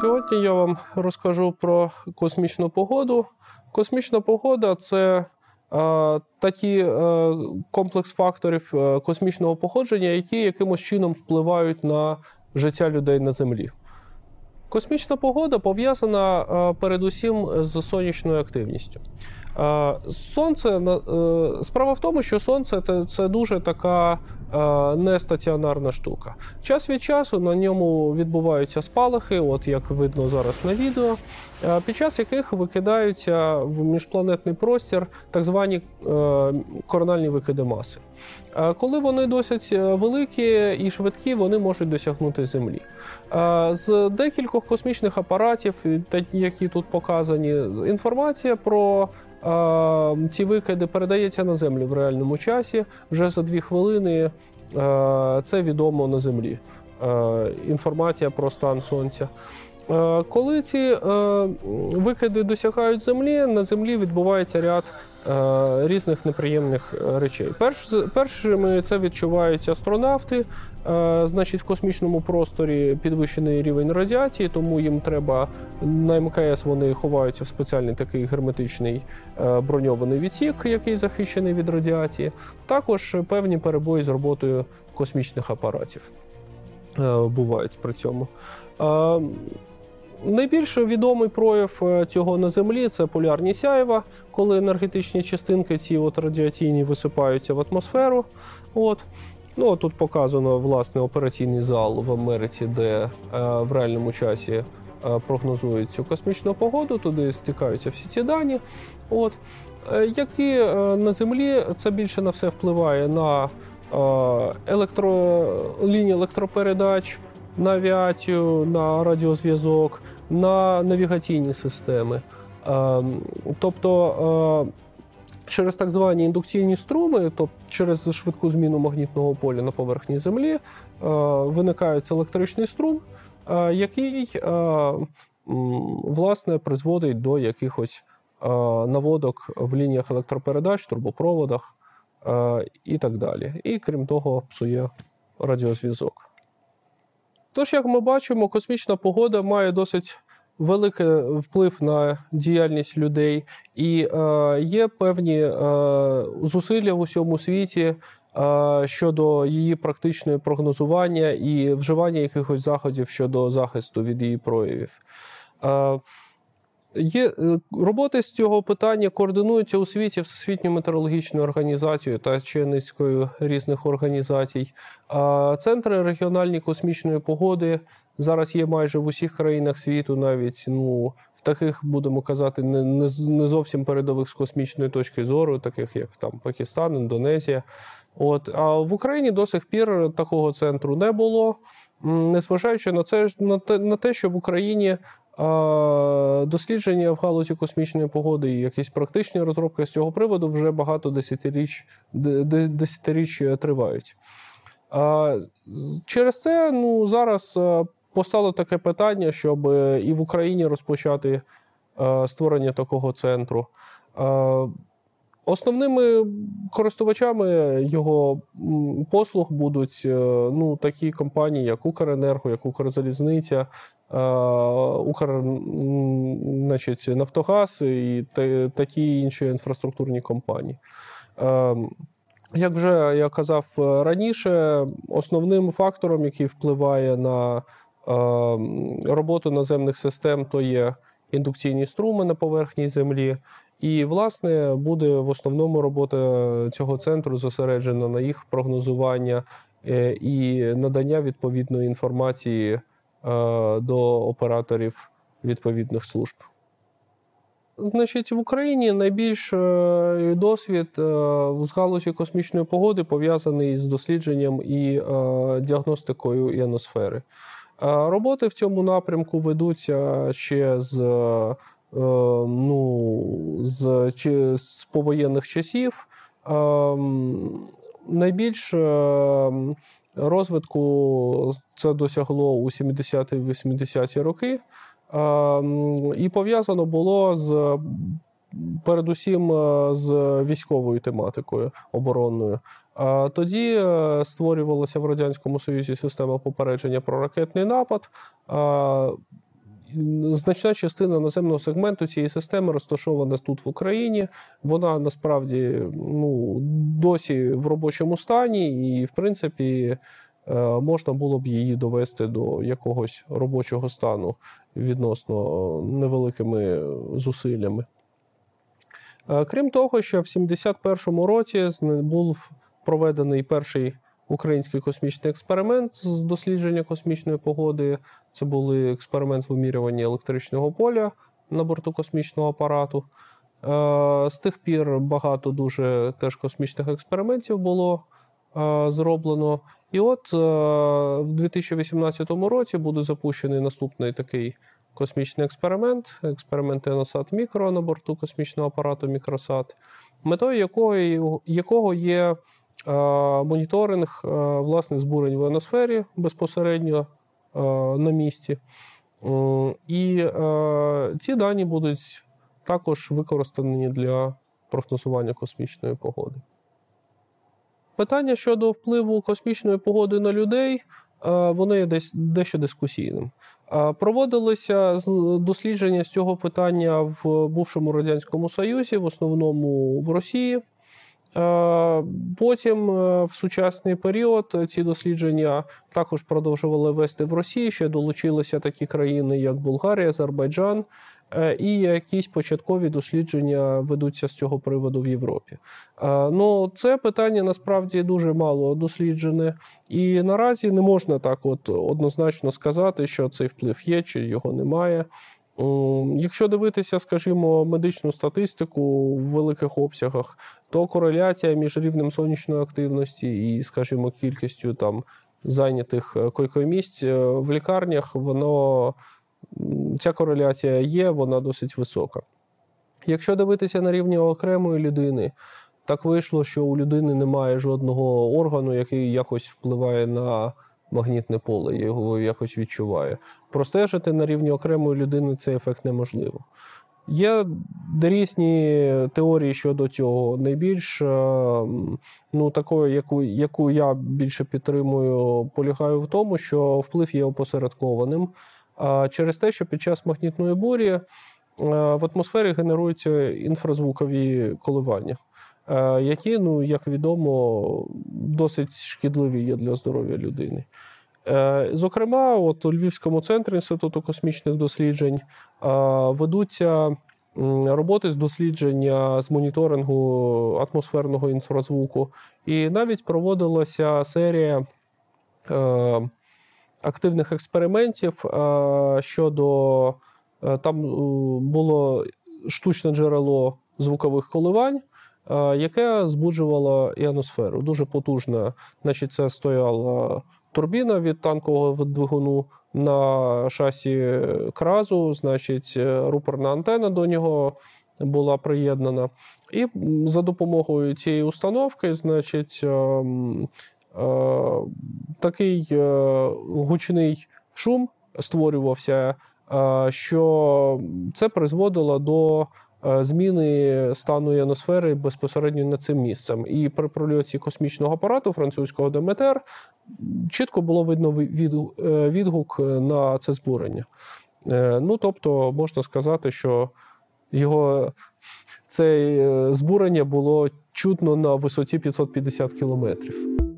Сьогодні я вам розкажу про космічну погоду. Космічна погода – це такий комплекс факторів космічного походження, які якимось чином впливають на життя людей на Землі. Космічна погода пов'язана передусім з сонячною активністю. Справа в тому, що Сонце – це дуже така нестаціонарна штука. Час від часу на ньому відбуваються спалахи, от як видно зараз на відео, під час яких викидаються в міжпланетний простір так звані корональні викиди маси. Коли вони досить великі і швидкі, вони можуть досягнути Землі. З декількох космічних апаратів, які тут показані, інформація про ці викиди передається на Землю в реальному часі. Вже за 2 хвилини це відомо на Землі. Інформація про стан Сонця. Коли ці викиди досягають Землі, на Землі відбувається ряд різних неприємних речей. Першими це відчувають астронавти. Значить, в космічному просторі підвищений рівень радіації, тому їм треба, на МКС вони ховаються в спеціальний такий герметичний броньований відсік, який захищений від радіації. Також певні перебої з роботою космічних апаратів бувають при цьому. Найбільш відомий прояв цього на Землі – це полярні сяєва, коли енергетичні частинки ці радіаційні висипаються в атмосферу. Тут показано, власне, операційний зал в Америці, де в реальному часі прогнозують цю космічну погоду, туди стикаються всі ці дані. Які на Землі, це більше на все впливає на лінії електропередач, на авіацію, на радіозв'язок, на навігаційні системи. Тобто через так звані індукційні струми, через швидку зміну магнітного поля на поверхні Землі, виникає електричний струм, який, власне, призводить до якихось наводок в лініях електропередач, трубопроводах і так далі. І, крім того, псує радіозв'язок. Тож, як ми бачимо, космічна погода має досить великий вплив на діяльність людей, і є певні зусилля в усьому світі щодо її практичного прогнозування і вживання якихось заходів щодо захисту від її проявів. Роботи з цього питання координуються у світі Всесвітньою метеорологічною організацією та ще низкою різних організацій. Центри регіональної космічної погоди зараз є майже в усіх країнах світу, навіть в таких, будемо казати, не зовсім передових з космічної точки зору, таких як Пакистан, Індонезія. А в Україні до сих пір такого центру не було, незважаючи на те, що в Україні дослідження в галузі космічної погоди і якісь практичні розробки з цього приводу вже багато десятиріч тривають. Через це зараз постало таке питання, щоб і в Україні розпочати створення такого центру. Основними користувачами його послуг будуть такі компанії, як Укренерго, як Укрзалізниця, Нафтогаз і такі інші інфраструктурні компанії. Як вже я казав раніше, основним фактором, який впливає на роботу наземних систем, то є індукційні струми на поверхні Землі. І, власне, буде в основному робота цього центру зосереджена на їх прогнозування і надання відповідної інформації до операторів відповідних служб. Значить, в Україні найбільш досвід з галузі космічної погоди пов'язаний з дослідженням і діагностикою іоносфери. Роботи в цьому напрямку ведуться ще з повоєнних часів. Найбільш розвитку це досягло у 70-ті і 80-ті роки. І пов'язано було передусім з військовою тематикою оборонною. Тоді створювалася в Радянському Союзі система попередження про ракетний напад. Значна частина наземного сегменту цієї системи розташована тут в Україні. Вона насправді досі в робочому стані і, в принципі, можна було б її довести до якогось робочого стану відносно невеликими зусиллями. Крім того, що в 1971 році був проведений перший український космічний експеримент з дослідження космічної погоди. Це був експеримент з вимірювання електричного поля на борту космічного апарату. З тих пір багато дуже теж космічних експериментів було зроблено. І от в 2018 році буде запущений наступний такий космічний експеримент, експеримент Еносад-мікро на борту космічного апарату «Мікросад», метою якого є моніторинг власних збурень в ionosфері безпосередньо на місці. І ці дані будуть також використані для прогнозування космічної погоди. Питання щодо впливу космічної погоди на людей, воно є дещо дискусійним. Проводилися дослідження з цього питання в бувшому Радянському Союзі, в основному в Росії. Потім, в сучасний період, ці дослідження також продовжували вести в Росії, ще долучилися такі країни, як Болгарія, Азербайджан, і якісь початкові дослідження ведуться з цього приводу в Європі. Ну, це питання, насправді, дуже мало досліджене, і наразі не можна так однозначно сказати, що цей вплив є чи його немає. Якщо дивитися, скажімо, медичну статистику в великих обсягах, то кореляція між рівнем сонячної активності і, скажімо, кількістю там зайнятих койко-місць в лікарнях, ця кореляція є, вона досить висока. Якщо дивитися на рівні окремої людини, так вийшло, що у людини немає жодного органу, який якось впливає на магнітне поле, його якось відчуває. Простежити на рівні окремої людини цей ефект неможливо. Є різні теорії щодо цього. Найбільш, такою, яку я більше підтримую, полягає в тому, що вплив є опосередкованим. Через те, що під час магнітної бурі в атмосфері генеруються інфразвукові коливання, які, як відомо, досить шкідливі є для здоров'я людини. Зокрема, у Львівському центрі Інституту космічних досліджень ведуться роботи з дослідження з моніторингу атмосферного інфразвуку. І навіть проводилася серія активних експериментів щодо... Там було штучне джерело звукових коливань, яке збуджувало іоносферу. Дуже потужна. Значить, це стояла турбіна від танкового двигуну на шасі КРАЗу, значить, рупорна антена до нього була приєднана. І за допомогою цієї установки, значить, такий гучний шум створювався, що це призводило до зміни стану іоносфери безпосередньо над цим місцем. І при прольоті космічного апарату французького «Деметер» чітко було видно відгук на це збурення. Тобто, можна сказати, що це збурення було чутно на висоті 550 кілометрів.